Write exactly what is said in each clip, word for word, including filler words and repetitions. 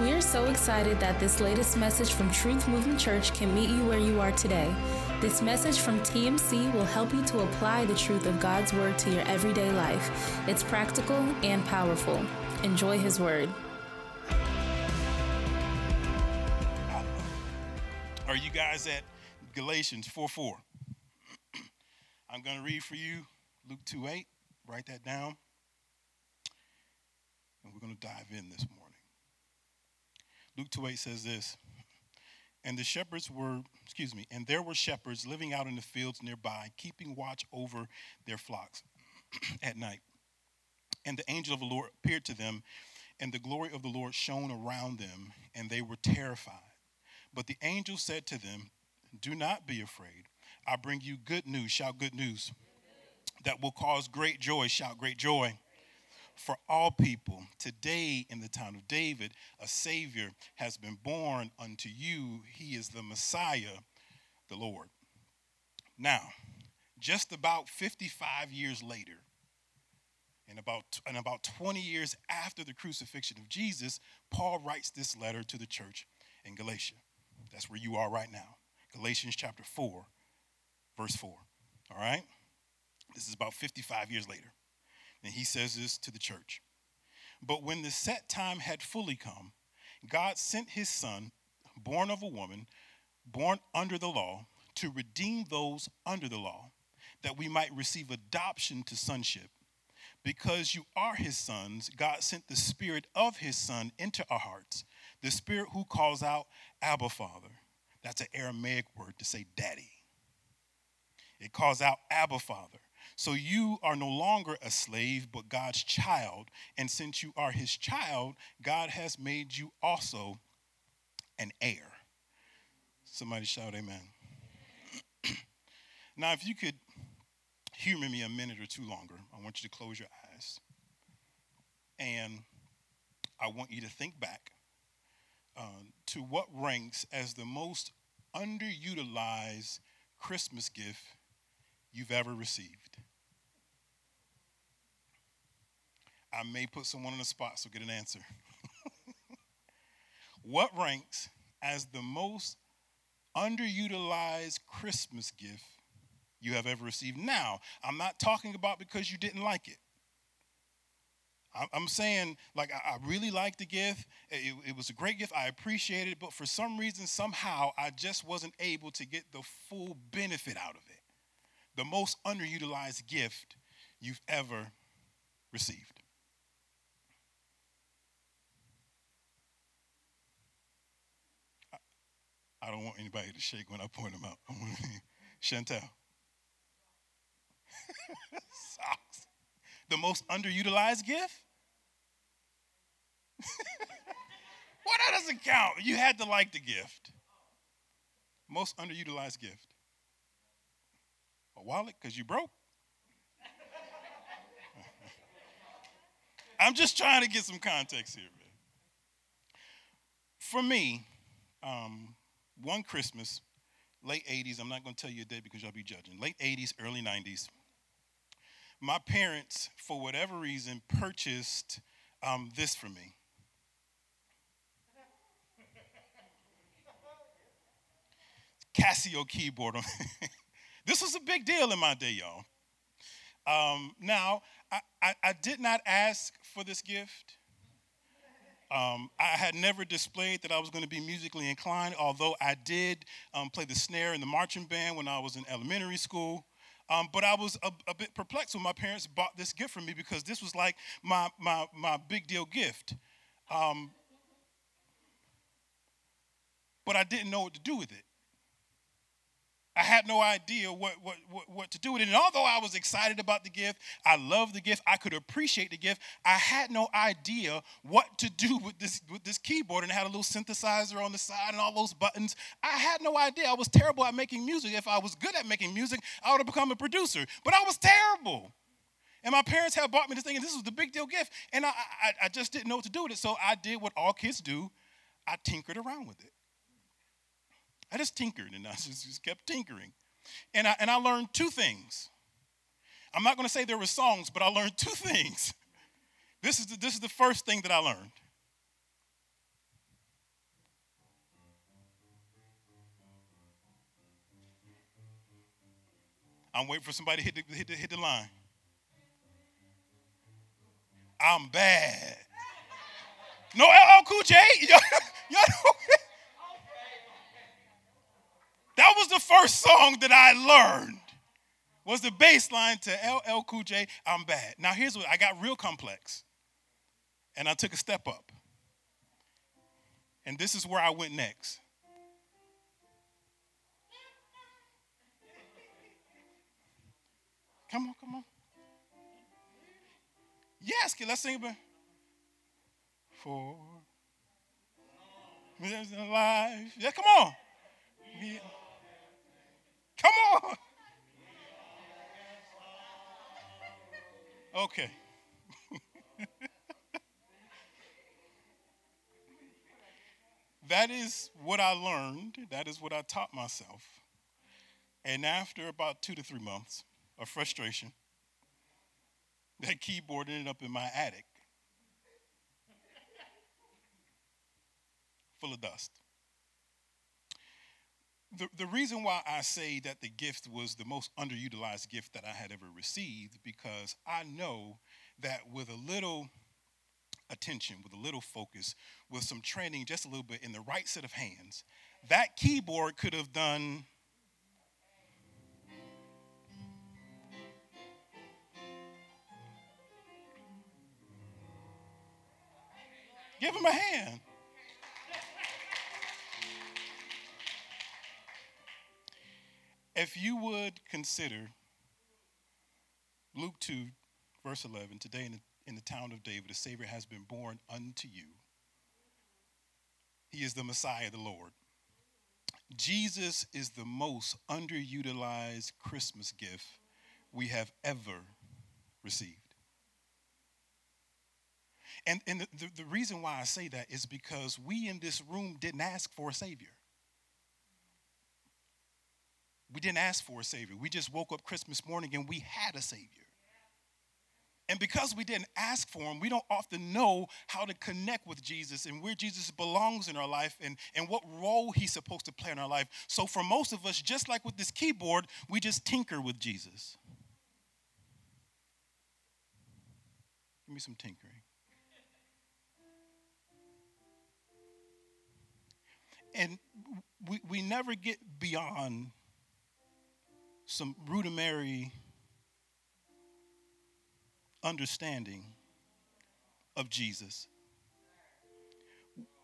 We are so excited that this latest message from Truth Moving Church can meet you where you are today. This message from T M C will help you to apply the truth of God's Word to your everyday life. It's practical and powerful. Enjoy His Word. Are you guys at Galatians four four? I'm going to read for you Luke two eight. Write that down. And we're going to dive in this morning. Luke two eight says this, and the shepherds were, excuse me, and there were shepherds living out in the fields nearby, keeping watch over their flocks at night. And the angel of the Lord appeared to them, and the glory of the Lord shone around them, and they were terrified. But the angel said to them, do not be afraid. I bring you good news, shout good news, that will cause great joy, shout great joy. For all people, today in the town of David, a Savior has been born unto you. He is the Messiah, the Lord. Now, just about fifty-five years later, and about, and about twenty years after the crucifixion of Jesus, Paul writes this letter to the church in Galatia. That's where you are right now. Galatians chapter four, verse four. All right? This is about fifty-five years later. And he says this to the church. But when the set time had fully come, God sent his son, born of a woman, born under the law, to redeem those under the law, that we might receive adoption to sonship. Because you are his sons, God sent the spirit of his son into our hearts, the spirit who calls out, Abba, Father. That's an Aramaic word to say daddy. It calls out, Abba, Father. So you are no longer a slave, but God's child. And since you are his child, God has made you also an heir. Somebody shout amen. Now, if you could humor me a minute or two longer, I want you to close your eyes. And I want you to think back uh, to what ranks as the most underutilized Christmas gift you've ever received. I may put someone on the spot, so get an answer. What ranks as the most underutilized Christmas gift you have ever received? Now, I'm not talking about because you didn't like it. I'm saying, like, I really liked the gift. It, it was a great gift. I appreciate it. But for some reason, somehow, I just wasn't able to get the full benefit out of it. The most underutilized gift you've ever received. I, I don't want anybody to shake when I point them out. Chantel. Socks. The most underutilized gift? Well, that doesn't count. You had to like the gift. Most underutilized gift. A wallet because you broke. I'm just trying to get some context here, man. For me, um, one Christmas, late eighties, I'm not going to tell you a day because y'all be judging, late eighties, early nineties, my parents, for whatever reason, purchased um, this for me. Casio keyboard on This was a big deal in my day, y'all. Um, now, I, I, I did not ask for this gift. Um, I had never displayed that I was going to be musically inclined, although I did um, play the snare in the marching band when I was in elementary school. Um, but I was a, a bit perplexed when my parents bought this gift for me because this was like my my, my big deal gift. Um, but I didn't know what to do with it. I had no idea what, what, what, what to do with it. And although I was excited about the gift, I loved the gift, I could appreciate the gift, I had no idea what to do with this, with this keyboard. And it had a little synthesizer on the side and all those buttons. I had no idea. I was terrible at making music. If I was good at making music, I would have become a producer. But I was terrible. And my parents had bought me this thing, and this was the big deal gift. And I, I, I just didn't know what to do with it. So I did what all kids do. I tinkered around with it. I just tinkered, and I just, just kept tinkering. And I, and I learned two things. I'm not going to say there were songs, but I learned two things. This is, the, this is the first thing that I learned. I'm waiting for somebody to hit the, hit the, hit the line. I'm bad. No, L L Cool J. Y'all, y'all that was the first song that I learned, was the bass line to L L Cool J, I'm bad. Now, here's what, I got real complex, and I took a step up. And this is where I went next. Come on, come on. Yes, let's sing about for life. Yeah, come on. Yeah. Come on. Okay. That is what I learned. That is what I taught myself. And after about two to three months of frustration, that keyboard ended up in my attic full of dust. The, the reason why I say that the gift was the most underutilized gift that I had ever received, because I know that with a little attention, with a little focus, with some training just a little bit in the right set of hands, that keyboard could have done... Give him a hand. If you would consider Luke two, verse eleven, today in the, in the town of David, a Savior has been born unto you. He is the Messiah, the Lord. Jesus is the most underutilized Christmas gift we have ever received. And, and the, the, the reason why I say that is because we in this room didn't ask for a Savior. We didn't ask for a Savior. We just woke up Christmas morning and we had a Savior. And because we didn't ask for him, we don't often know how to connect with Jesus and where Jesus belongs in our life and, and what role he's supposed to play in our life. So for most of us, just like with this keyboard, we just tinker with Jesus. Give me some tinkering. And we we never get beyond some rudimentary understanding of Jesus.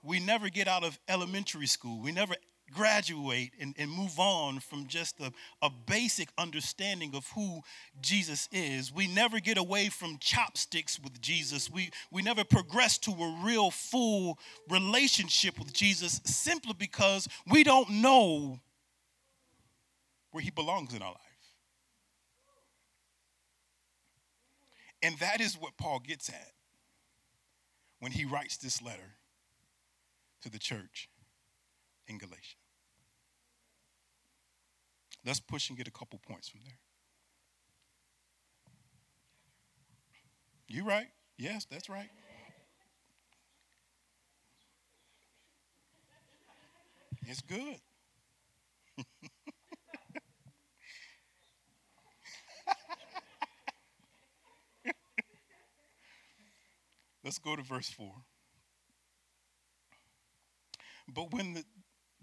We never get out of elementary school. We never graduate and, and move on from just a, a basic understanding of who Jesus is. We never get away from chopsticks with Jesus. We we never progress to a real full relationship with Jesus simply because we don't know where he belongs in our life. And that is what Paul gets at when he writes this letter to the church in Galatia. Let's push and get a couple points from there. You right? Yes, that's right. It's good. Let's go to verse four. But when the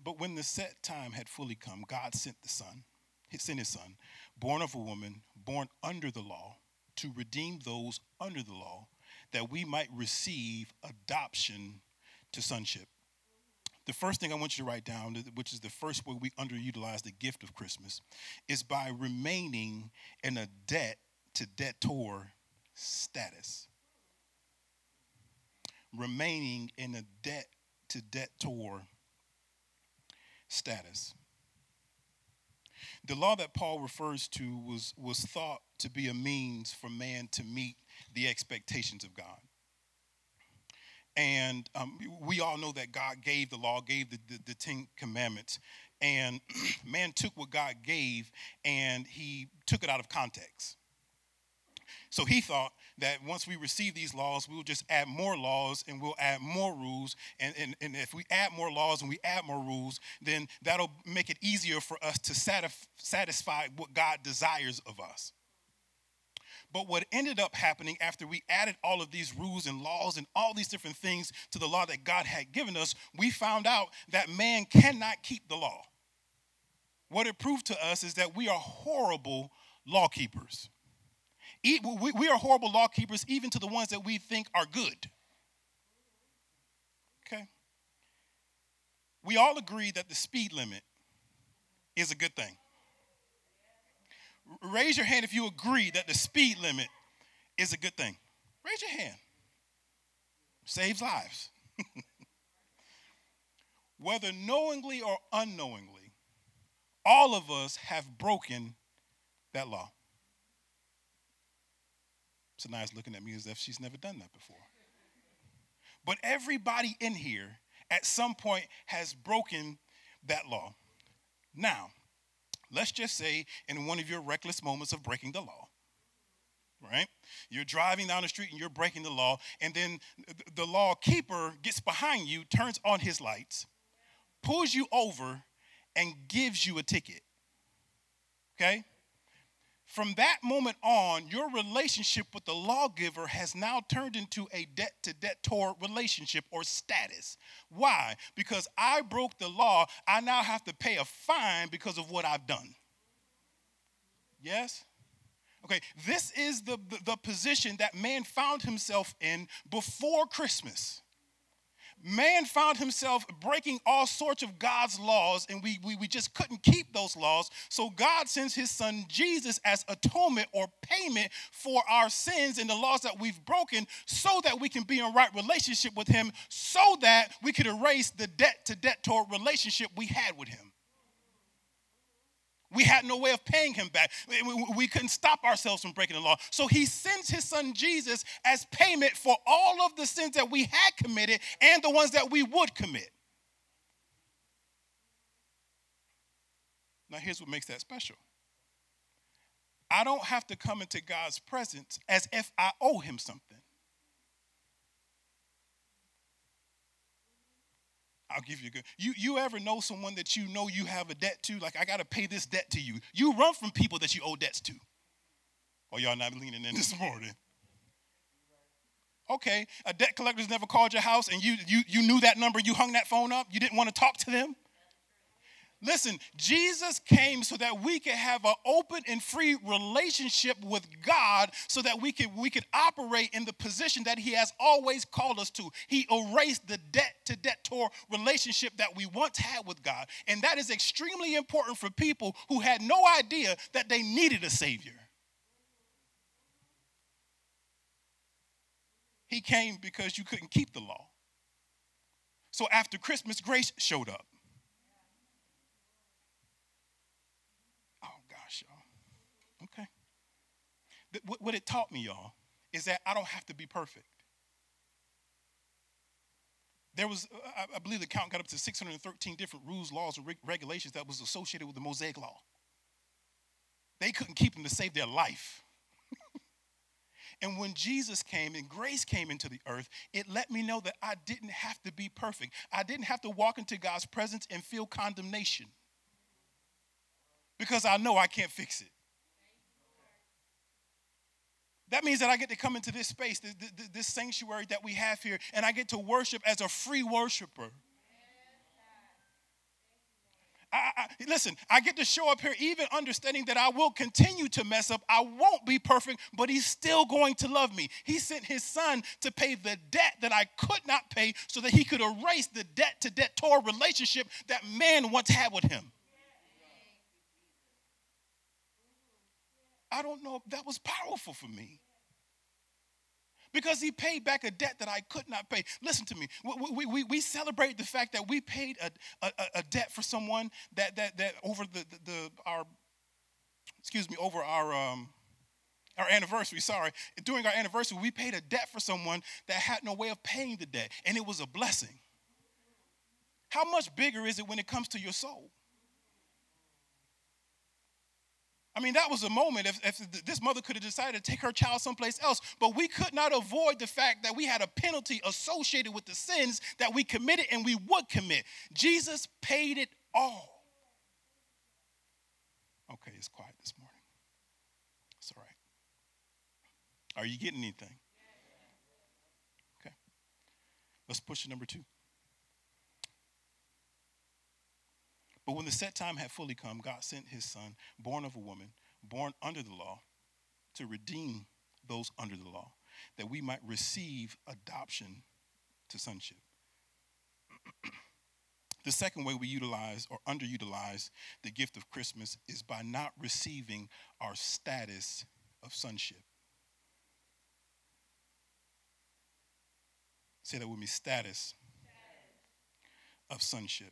But when the set time had fully come, God sent the Son, He sent His Son, born of a woman, born under the law, to redeem those under the law, that we might receive adoption to sonship. The first thing I want you to write down, which is the first way we underutilize the gift of Christmas, is by remaining in a debt to debtor status. Remaining in a debt to debtor status. The law that Paul refers to was, was thought to be a means for man to meet the expectations of God. And um, we all know that God gave the law, gave the, the, the Ten Commandments, and man took what God gave and he took it out of context. So he thought that once we receive these laws, we'll just add more laws and we'll add more rules. And, and, and if we add more laws and we add more rules, then that'll make it easier for us to satisf- satisfy what God desires of us. But what ended up happening after we added all of these rules and laws and all these different things to the law that God had given us, we found out that man cannot keep the law. What it proved to us is that we are horrible law keepers. We are horrible law keepers even to the ones that we think are good. Okay? We all agree that the speed limit is a good thing. Raise your hand if you agree that the speed limit is a good thing. Raise your hand. Saves lives. Whether knowingly or unknowingly, all of us have broken that law. Sanaya's looking at me as if she's never done that before. But everybody in here at some point has broken that law. Now, let's just say in one of your reckless moments of breaking the law, right? You're driving down the street and you're breaking the law, and then the law keeper gets behind you, turns on his lights, pulls you over, and gives you a ticket, okay? From that moment on, your relationship with the lawgiver has now turned into a debt-to-debtor relationship or status. Why? Because I broke the law. I now have to pay a fine because of what I've done. Yes? Okay, this is the, the, the position that man found himself in before Christmas. Man found himself breaking all sorts of God's laws, and we, we, we just couldn't keep those laws. So God sends his son Jesus as atonement or payment for our sins and the laws that we've broken so that we can be in right relationship with him, so that we could erase the debt-to-debtor relationship we had with him. We had no way of paying him back. We couldn't stop ourselves from breaking the law. So he sends his son Jesus as payment for all of the sins that we had committed and the ones that we would commit. Now here's what makes that special. I don't have to come into God's presence as if I owe him something. I'll give you a good. You, you ever know someone that you know you have a debt to? Like, I got to pay this debt to you. You run from people that you owe debts to. Or y'all not leaning in this morning. Okay, a debt collector's never called your house, and you you you knew that number. You hung that phone up. You didn't want to talk to them. Listen, Jesus came so that we could have an open and free relationship with God, so that we could we could operate in the position that he has always called us to. He erased the debt-to-debtor relationship that we once had with God. And that is extremely important for people who had no idea that they needed a Savior. He came because you couldn't keep the law. So after Christmas, grace showed up. Okay. What it taught me, y'all, is that I don't have to be perfect. There was, I believe the count got up to six hundred thirteen different rules, laws, and regulations that was associated with the Mosaic Law. They couldn't keep them to save their life. And when Jesus came and grace came into the earth, it let me know that I didn't have to be perfect. I didn't have to walk into God's presence and feel condemnation, because I know I can't fix it. That means that I get to come into this space, this sanctuary that we have here, and I get to worship as a free worshiper. I, I, listen, I get to show up here even understanding that I will continue to mess up. I won't be perfect, but he's still going to love me. He sent his son to pay the debt that I could not pay so that he could erase the debt-to-debtor relationship that man once had with him. I don't know if that was powerful for me, because he paid back a debt that I could not pay. Listen to me. We, we, we celebrate the fact that we paid a, a, a debt for someone that that that over the, the, the our excuse me over our um our anniversary. Sorry, during our anniversary, we paid a debt for someone that had no way of paying the debt, and it was a blessing. How much bigger is it when it comes to your soul? I mean, that was a moment if, if this mother could have decided to take her child someplace else. But we could not avoid the fact that we had a penalty associated with the sins that we committed and we would commit. Jesus paid it all. Okay, it's quiet this morning. It's all right. Are you getting anything? Okay. Let's push to number two. But when the set time had fully come, God sent his son, born of a woman, born under the law, to redeem those under the law, that we might receive adoption to sonship. The second way we utilize or underutilize the gift of Christmas is by not receiving our status of sonship. Say that with me, status, status. Of sonship.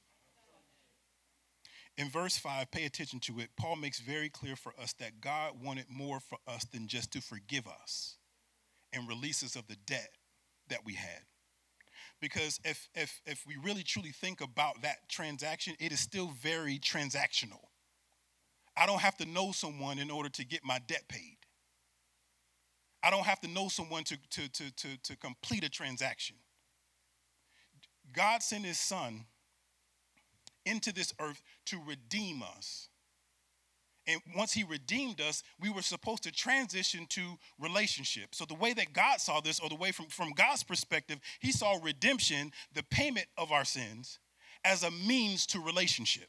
In verse five, pay attention to it. Paul makes very clear for us that God wanted more for us than just to forgive us and release us of the debt that we had. Because if if if we really truly think about that transaction, it is still very transactional. I don't have to know someone in order to get my debt paid. I don't have to know someone to to to to, to complete a transaction. God sent his son into this earth to redeem us. And once he redeemed us, we were supposed to transition to relationship. So the way that God saw this, or the way from, from God's perspective, he saw redemption, the payment of our sins, as a means to relationship.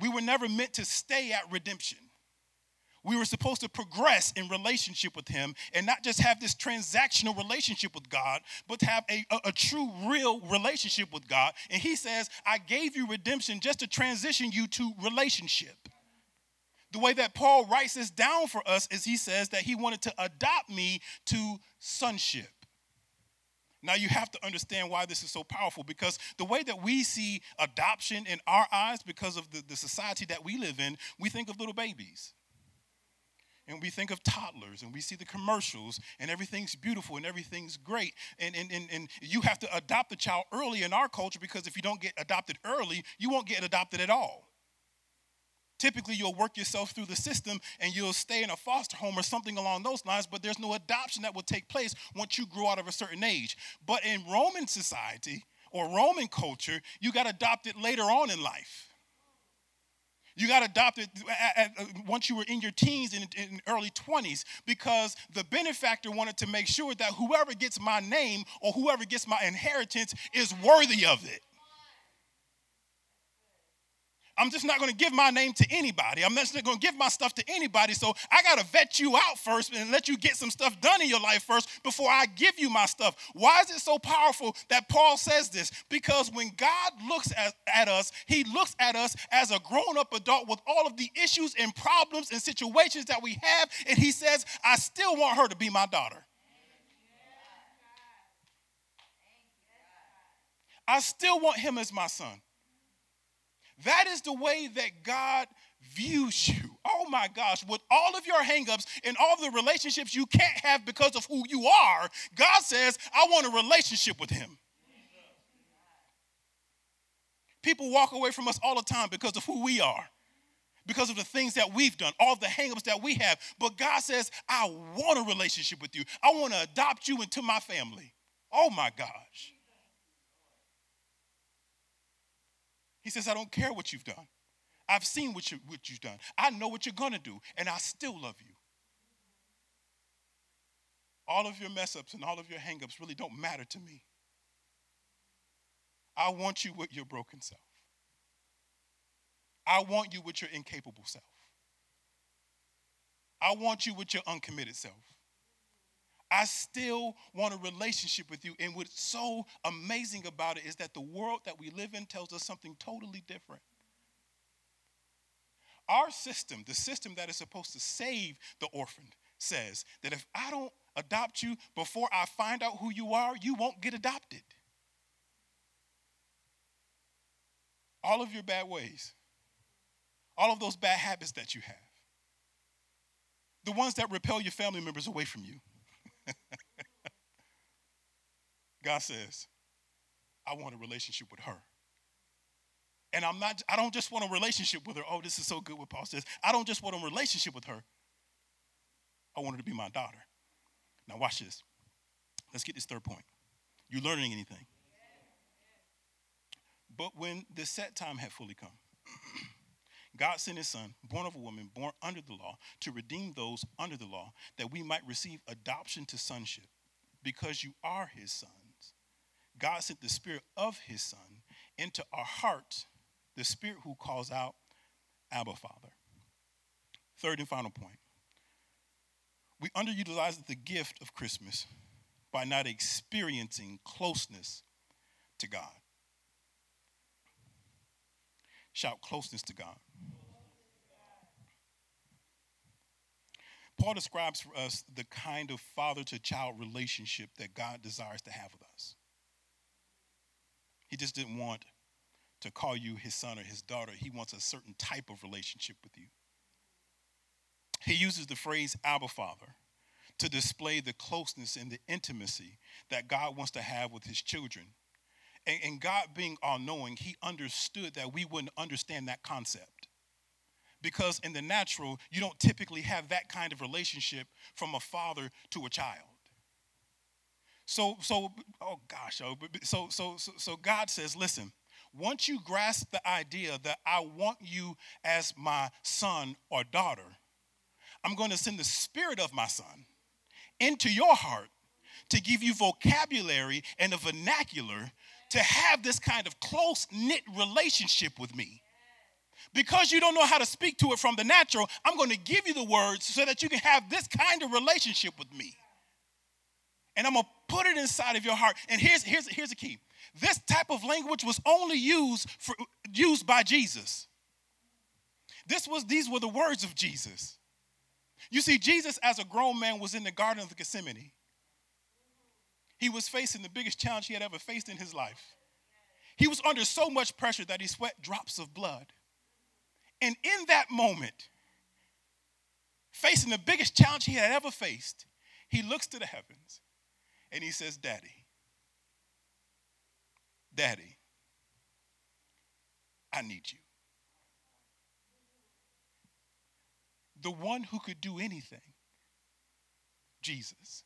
We were never meant to stay at redemption. We were supposed to progress in relationship with him and not just have this transactional relationship with God, but to have a, a, a true, real relationship with God. And he says, I gave you redemption just to transition you to relationship. The way that Paul writes this down for us is he says that he wanted to adopt me to sonship. Now you have to understand why this is so powerful, because the way that we see adoption in our eyes, because of the, the society that we live in, we think of little babies. And we think of toddlers, and we see the commercials, and everything's beautiful, and everything's great. And, and, and, and you have to adopt the child early in our culture, because if you don't get adopted early, you won't get adopted at all. Typically, you'll work yourself through the system, and you'll stay in a foster home or something along those lines, but there's no adoption that will take place once you grow out of a certain age. But in Roman society or Roman culture, you got adopted later on in life. You got adopted at, at, once you were in your teens and in, in early twenties, because the benefactor wanted to make sure that whoever gets my name or whoever gets my inheritance is worthy of it. I'm just not going to give my name to anybody. I'm not going to give my stuff to anybody. So I got to vet you out first and let you get some stuff done in your life first before I give you my stuff. Why is it so powerful that Paul says this? Because when God looks at, at us, he looks at us as a grown-up adult with all of the issues and problems and situations that we have. And he says, I still want her to be my daughter. I still want him as my son. That is the way that God views you. Oh, my gosh. With all of your hangups and all the relationships you can't have because of who you are, God says, I want a relationship with him. People walk away from us all the time because of who we are, because of the things that we've done, all the hangups that we have. But God says, I want a relationship with you. I want to adopt you into my family. Oh, my gosh. He says, I don't care what you've done. I've seen what, you, what you've done. I know what you're going to do, and I still love you. All of your mess-ups and all of your hang-ups really don't matter to me. I want you with your broken self. I want you with your incapable self. I want you with your uncommitted self. I still want a relationship with you. And what's so amazing about it is that the world that we live in tells us something totally different. Our system, the system that is supposed to save the orphaned, says that if I don't adopt you before I find out who you are, you won't get adopted. All of your bad ways, all of those bad habits that you have, the ones that repel your family members away from you. God says, I want a relationship with her. And I'm not, I don't just want a relationship with her. Oh, this is so good what Paul says. I don't just want a relationship with her. I want her to be my daughter. Now watch this. Let's get this third point. You learning anything? But when the set time had fully come, God sent his son, born of a woman, born under the law, to redeem those under the law, that we might receive adoption to sonship, because you are his sons. God sent the spirit of his son into our hearts, the spirit who calls out, Abba, Father. Third and final point. We underutilize the gift of Christmas by not experiencing closeness to God. Shout closeness to God. Paul describes for us the kind of father-to-child relationship that God desires to have with us. He just didn't want to call you his son or his daughter. He wants a certain type of relationship with you. He uses the phrase Abba, Father, to display the closeness and the intimacy that God wants to have with his children. And God being all-knowing, he understood that we wouldn't understand that concept. Because in the natural, you don't typically have that kind of relationship from a father to a child. So, so, oh gosh, so, so, so, so God says, listen, once you grasp the idea that I want you as my son or daughter, I'm going to send the spirit of my son into your heart to give you vocabulary and a vernacular to have this kind of close-knit relationship with me. Because you don't know how to speak to it from the natural, I'm going to give you the words so that you can have this kind of relationship with me. And I'm going to put it inside of your heart. And here's here's here's the key. This type of language was only used for used by Jesus. This was these were the words of Jesus. You see, Jesus as a grown man was in the Garden of Gethsemane. He was facing the biggest challenge he had ever faced in his life. He was under so much pressure that he sweat drops of blood. And in that moment, facing the biggest challenge he had ever faced, he looks to the heavens and he says, Daddy, Daddy, I need you. The one who could do anything, Jesus.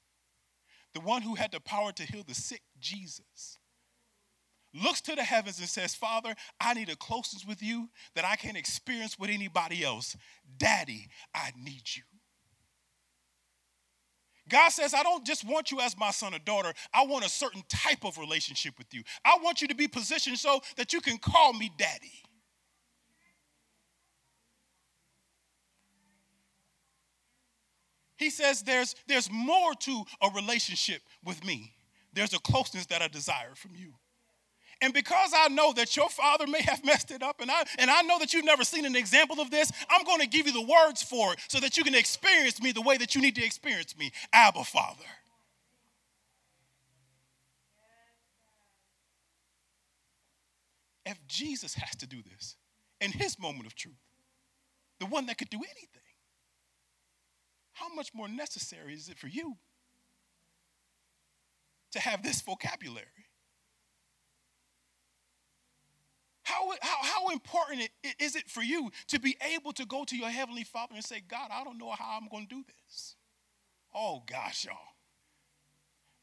The one who had the power to heal the sick, Jesus, looks to the heavens and says, Father, I need a closeness with you that I can't experience with anybody else. Daddy, I need you. God says, I don't just want you as my son or daughter. I want a certain type of relationship with you. I want you to be positioned so that you can call me Daddy. He says there's, there's more to a relationship with me. There's a closeness that I desire from you. And because I know that your father may have messed it up, and I, and I know that you've never seen an example of this, I'm going to give you the words for it so that you can experience me the way that you need to experience me. Abba, Father. If Jesus has to do this in his moment of truth, the one that could do anything, how much more necessary is it for you to have this vocabulary? How, how, how important it, is it for you to be able to go to your heavenly Father and say, God, I don't know how I'm going to do this. Oh, gosh, y'all.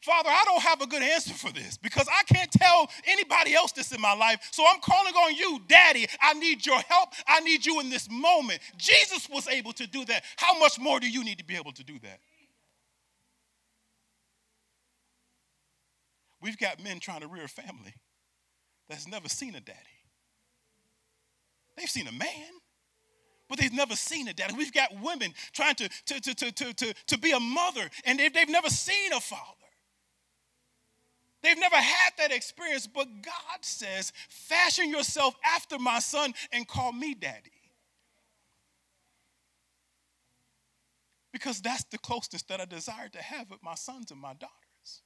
Father, I don't have a good answer for this because I can't tell anybody else this in my life. So I'm calling on you, Daddy. I need your help. I need you in this moment. Jesus was able to do that. How much more do you need to be able to do that? We've got men trying to rear a family that's never seen a daddy. They've seen a man, but they've never seen a daddy. We've got women trying to, to, to, to, to, to, to be a mother, and they've, they've never seen a father. They've never had that experience, but God says, fashion yourself after my son and call me Daddy. Because that's the closeness that I desire to have with my sons and my daughters.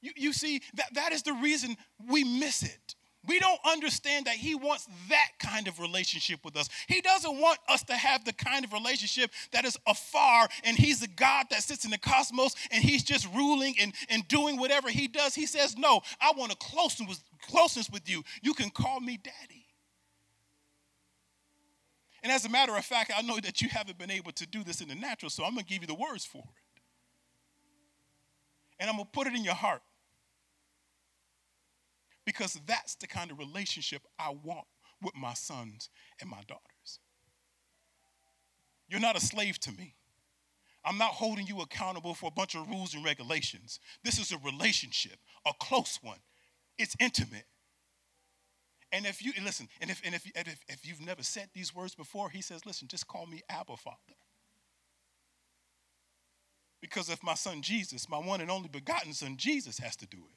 You, you see, that, that is the reason we miss it. we don't understand that he wants that kind of relationship with us. He doesn't want us to have the kind of relationship that is afar, and he's a God that sits in the cosmos, and he's just ruling and, and doing whatever he does. He says, no, I want a closeness with, closeness with you. You can call me daddy. And as a matter of fact, I know that you haven't been able to do this in the natural, so I'm going to give you the words for it. And I'm going to put it in your heart. Because that's the kind of relationship I want with my sons and my daughters. You're not a slave to me. I'm not holding you accountable for a bunch of rules and regulations. This is a relationship, a close one. It's intimate. And if you, listen, and if and if, and if if you've never said these words before, he says, listen, just call me Abba, Father. Because if my son Jesus, my one and only begotten son Jesus, has to do it,